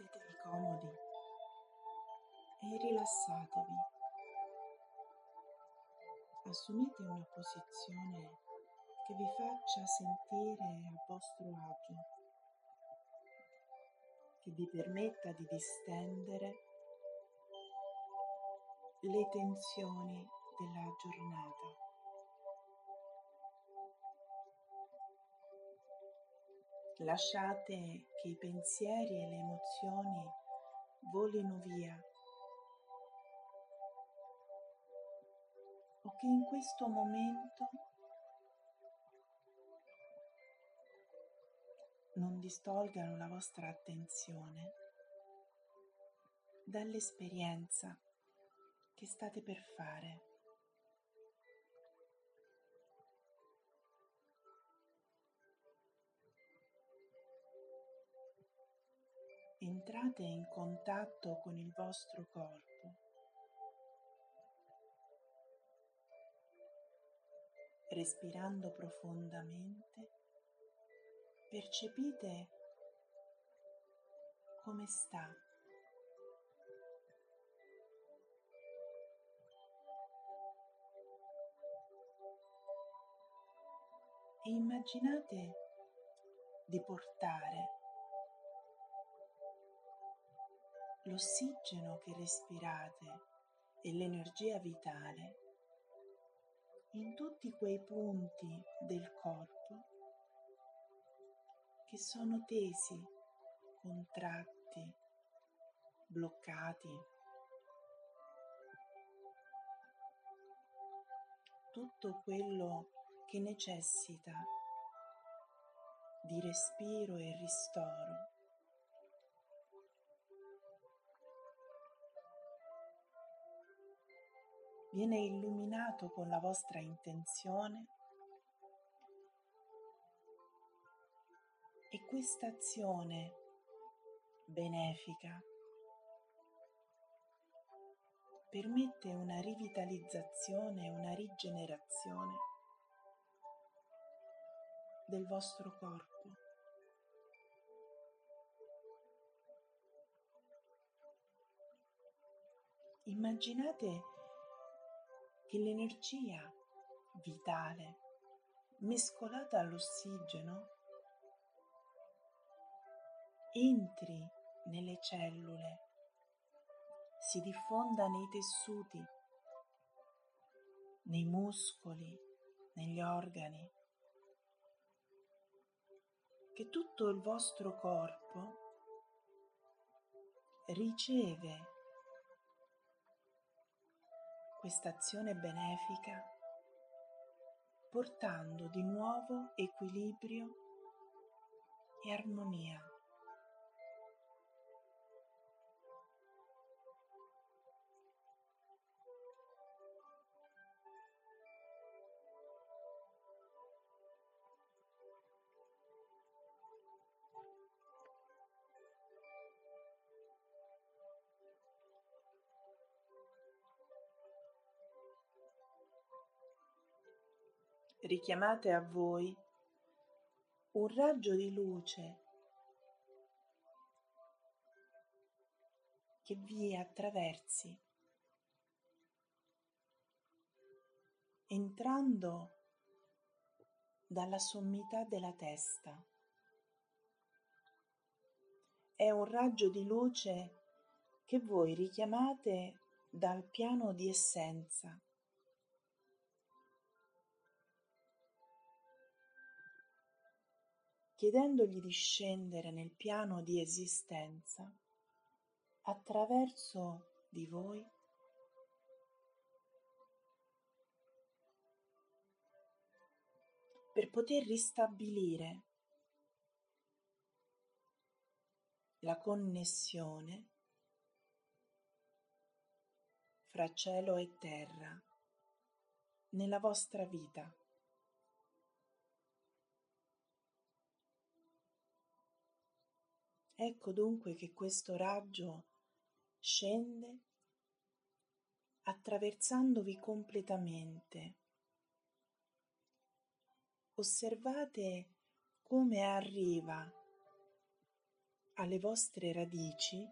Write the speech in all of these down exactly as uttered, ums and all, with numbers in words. Mettetevi comodi e rilassatevi. Assumete una posizione che vi faccia sentire a vostro agio, che vi permetta di distendere le tensioni della giornata. Lasciate che i pensieri e le emozioni volino via o che in questo momento non distolgano la vostra attenzione dall'esperienza che state per fare. Entrate in contatto con il vostro corpo, respirando profondamente, percepite come sta, e immaginate di portare l'ossigeno che respirate e l'energia vitale in tutti quei punti del corpo che sono tesi, contratti, bloccati. Tutto quello che necessita di respiro e ristoro. Viene illuminato con la vostra intenzione e questa azione benefica permette una rivitalizzazione, una rigenerazione del vostro corpo. Immaginate che l'energia vitale mescolata all'ossigeno entri nelle cellule, si diffonda nei tessuti, nei muscoli, negli organi, che tutto il vostro corpo riceve questa azione benefica, portando di nuovo equilibrio e armonia. Richiamate a voi un raggio di luce che vi attraversi, entrando dalla sommità della testa. È un raggio di luce che voi richiamate dal piano di essenza. Chiedendogli di scendere nel piano di esistenza attraverso di voi per poter ristabilire la connessione fra cielo e terra nella vostra vita. Ecco dunque che questo raggio scende attraversandovi completamente. Osservate come arriva alle vostre radici,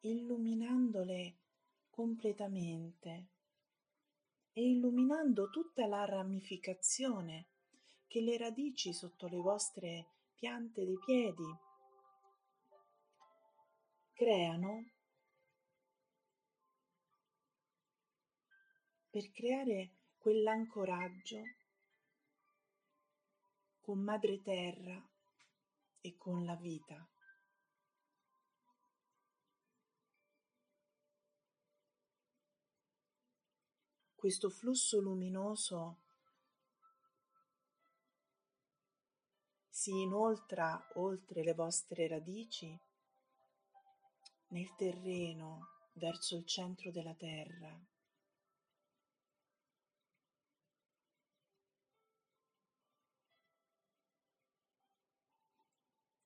illuminandole completamente e illuminando tutta la ramificazione che le radici sotto le vostre piante dei piedi creano, per creare quell'ancoraggio con Madre Terra e con la vita. Questo flusso luminoso si inoltra oltre le vostre radici, nel terreno, verso il centro della terra.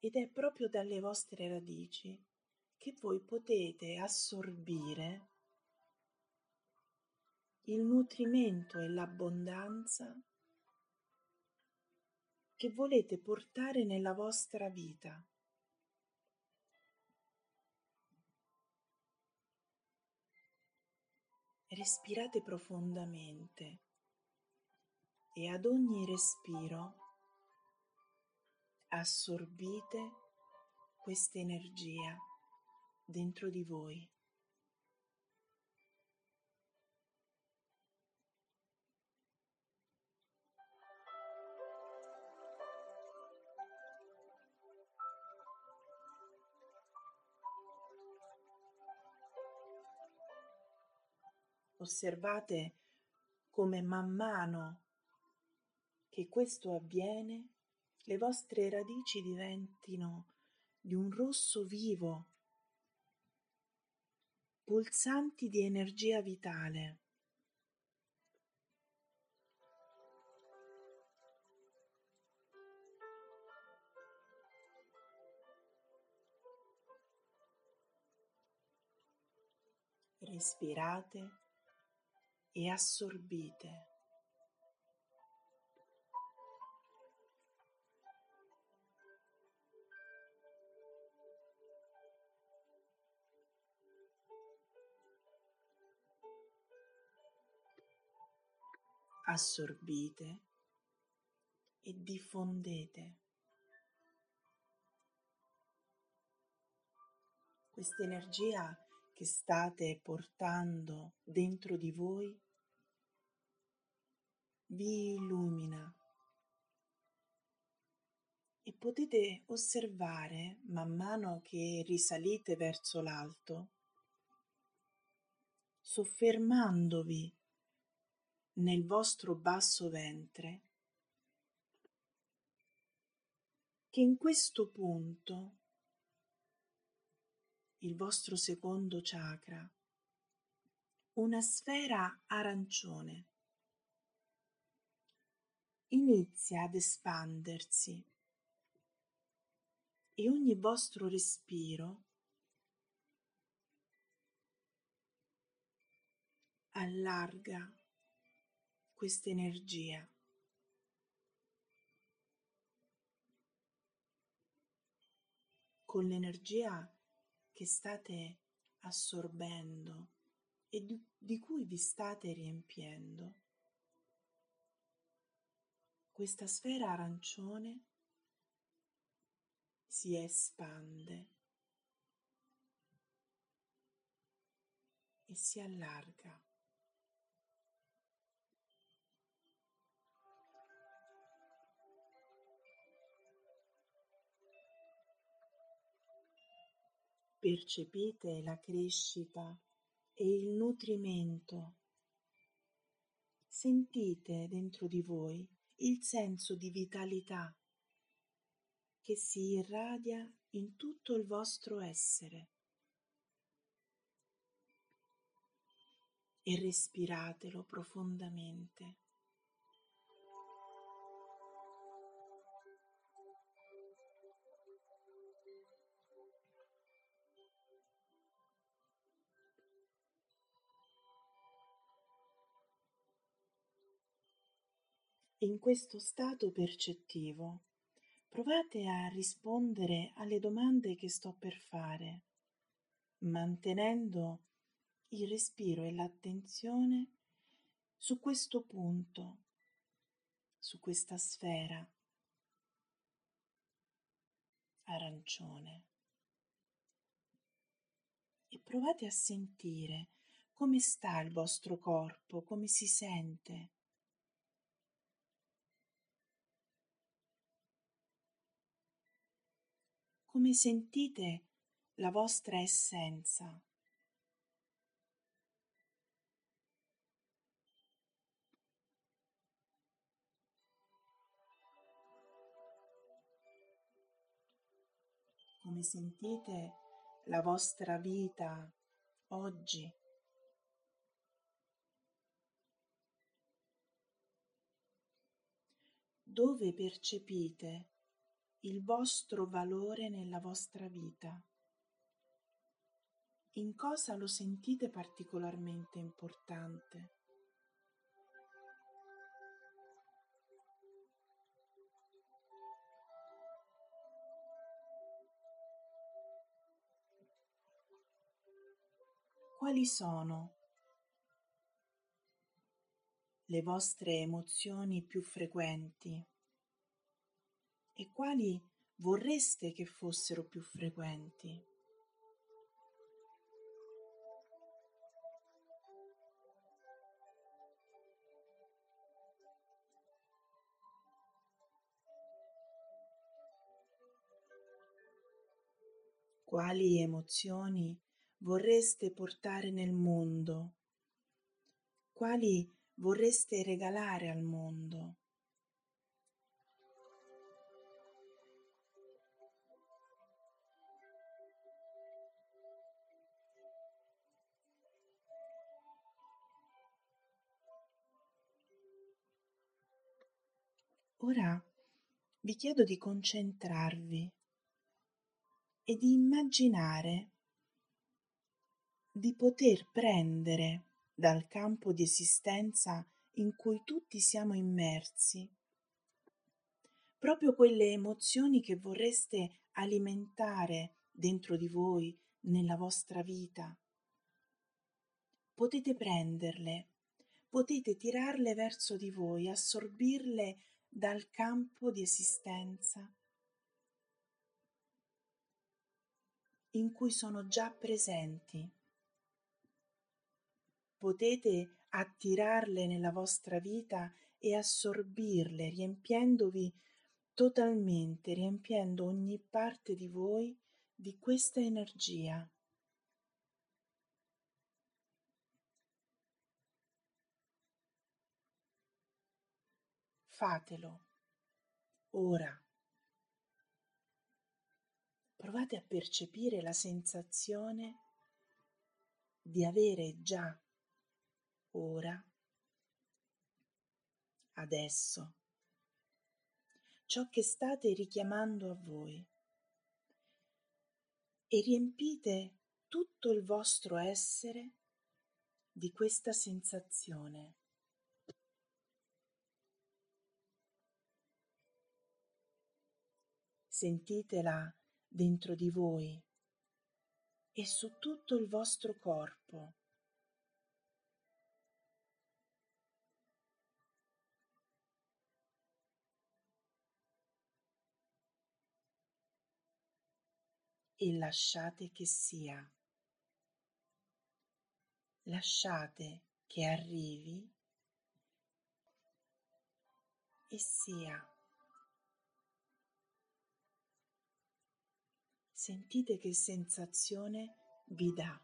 Ed è proprio dalle vostre radici che voi potete assorbire il nutrimento e l'abbondanza che volete portare nella vostra vita. Respirate profondamente e ad ogni respiro assorbite questa energia dentro di voi. Osservate come man mano che questo avviene, le vostre radici diventino di un rosso vivo, pulsanti di energia vitale. Respirate e assorbite. Assorbite e diffondete questa energia che state portando dentro di voi. Vi illumina e potete osservare, man mano che risalite verso l'alto, soffermandovi nel vostro basso ventre, che in questo punto il vostro secondo chakra, una sfera arancione, inizia ad espandersi e ogni vostro respiro allarga questa energia. Con l'energia che state assorbendo e di cui vi state riempiendo, questa sfera arancione si espande e si allarga. Percepite la crescita e il nutrimento. Sentite dentro di voi il senso di vitalità che si irradia in tutto il vostro essere. E respiratelo profondamente. In questo stato percettivo Provate a rispondere alle domande che sto per fare, mantenendo il respiro e l'attenzione su questo punto, su questa sfera arancione. E provate a sentire come sta il vostro corpo, come si sente. Come sentite la vostra essenza. Come sentite la vostra vita oggi? Dove percepite il vostro valore nella vostra vita? In cosa lo sentite particolarmente importante? Quali sono le vostre emozioni più frequenti e quali vorreste che fossero più frequenti? Quali emozioni vorreste portare nel mondo? Quali vorreste regalare al mondo? Ora vi chiedo di concentrarvi e di immaginare di poter prendere dal campo di esistenza in cui tutti siamo immersi proprio quelle emozioni che vorreste alimentare dentro di voi, nella vostra vita. Potete prenderle, potete tirarle verso di voi, assorbirle dal campo di esistenza in cui sono già presenti. Potete attirarle nella vostra vita e assorbirle, riempiendovi totalmente, riempiendo ogni parte di voi di questa energia. Fatelo, ora. Provate a percepire la sensazione di avere già ora, adesso, ciò che state richiamando a voi, e riempite tutto il vostro essere di questa sensazione. Sentitela dentro di voi e su tutto il vostro corpo. E lasciate che sia, lasciate che arrivi e sia. Sentite che sensazione vi dà.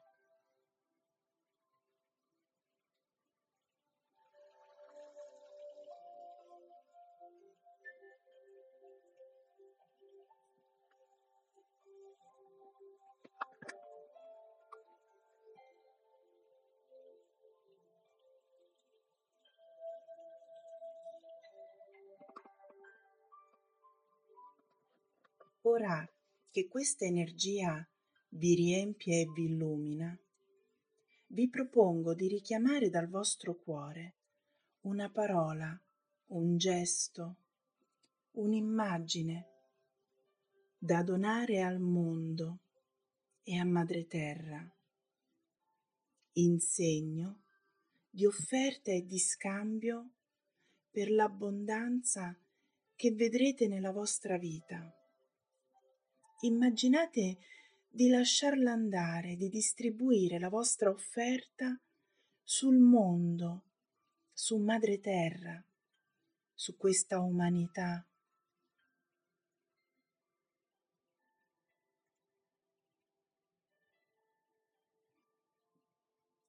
Ora che questa energia vi riempie e vi illumina, vi propongo di richiamare dal vostro cuore una parola, un gesto, un'immagine da donare al mondo e a Madre Terra, in segno di offerta e di scambio per l'abbondanza che vedrete nella vostra vita. Immaginate di lasciarla andare, di distribuire la vostra offerta sul mondo, su Madre Terra, su questa umanità.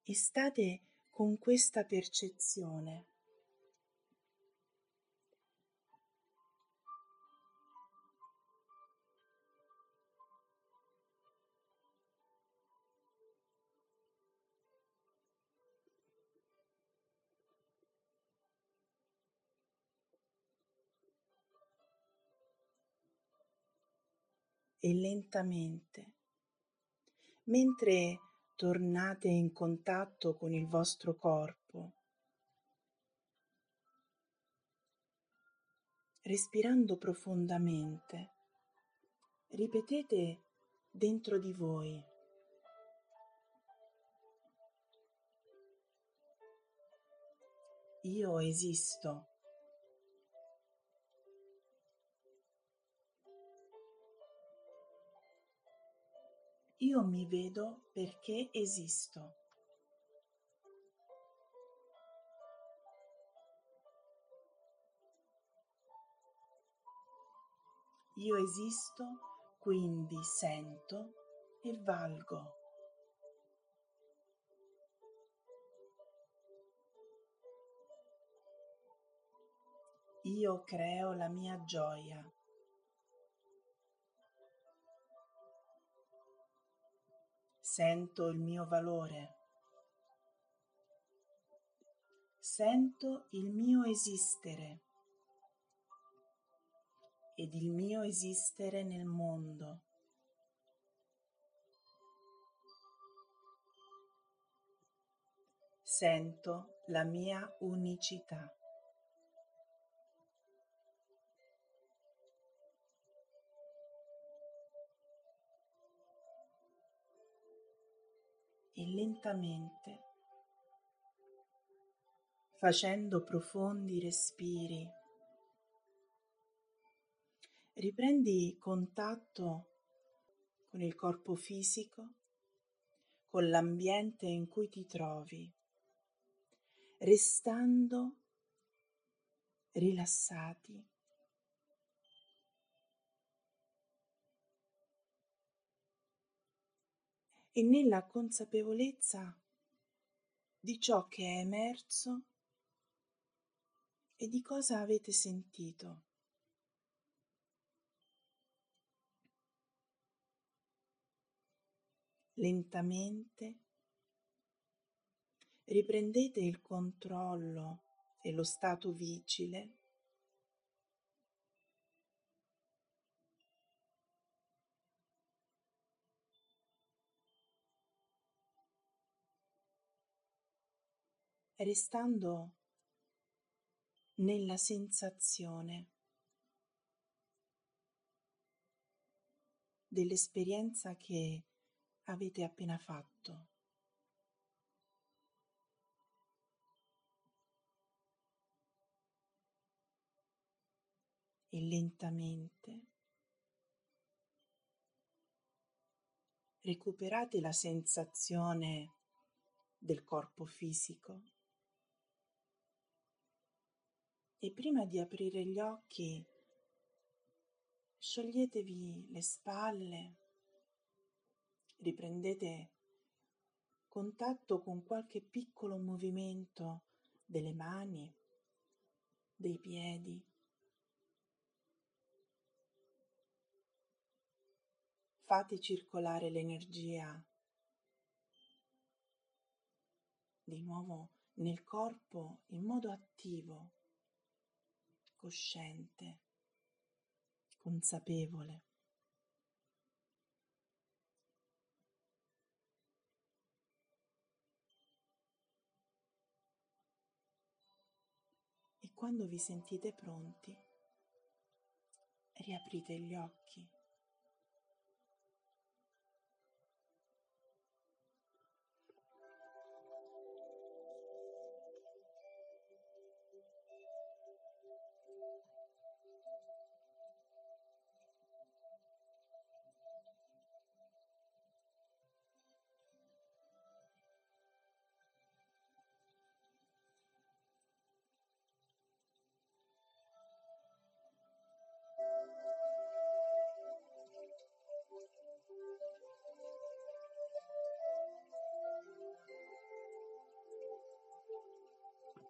E state con questa percezione. E lentamente, mentre tornate in contatto con il vostro corpo, respirando profondamente, ripetete dentro di voi: io esisto. Io mi vedo perché esisto. Io esisto, quindi sento e valgo. Io creo la mia gioia. Sento il mio valore. Sento il mio esistere ed il mio esistere nel mondo. Sento la mia unicità. E lentamente, facendo profondi respiri, riprendi contatto con il corpo fisico, con l'ambiente in cui ti trovi, restando rilassati. E nella consapevolezza di ciò che è emerso e di cosa avete sentito. Lentamente riprendete il controllo e lo stato vigile restando nella sensazione dell'esperienza che avete appena fatto. E lentamente recuperate la sensazione del corpo fisico. E prima di aprire gli occhi, scioglietevi le spalle, riprendete contatto con qualche piccolo movimento delle mani, dei piedi. Fate circolare l'energia di nuovo nel corpo in modo attivo, cosciente, consapevole. E quando vi sentite pronti, riaprite gli occhi.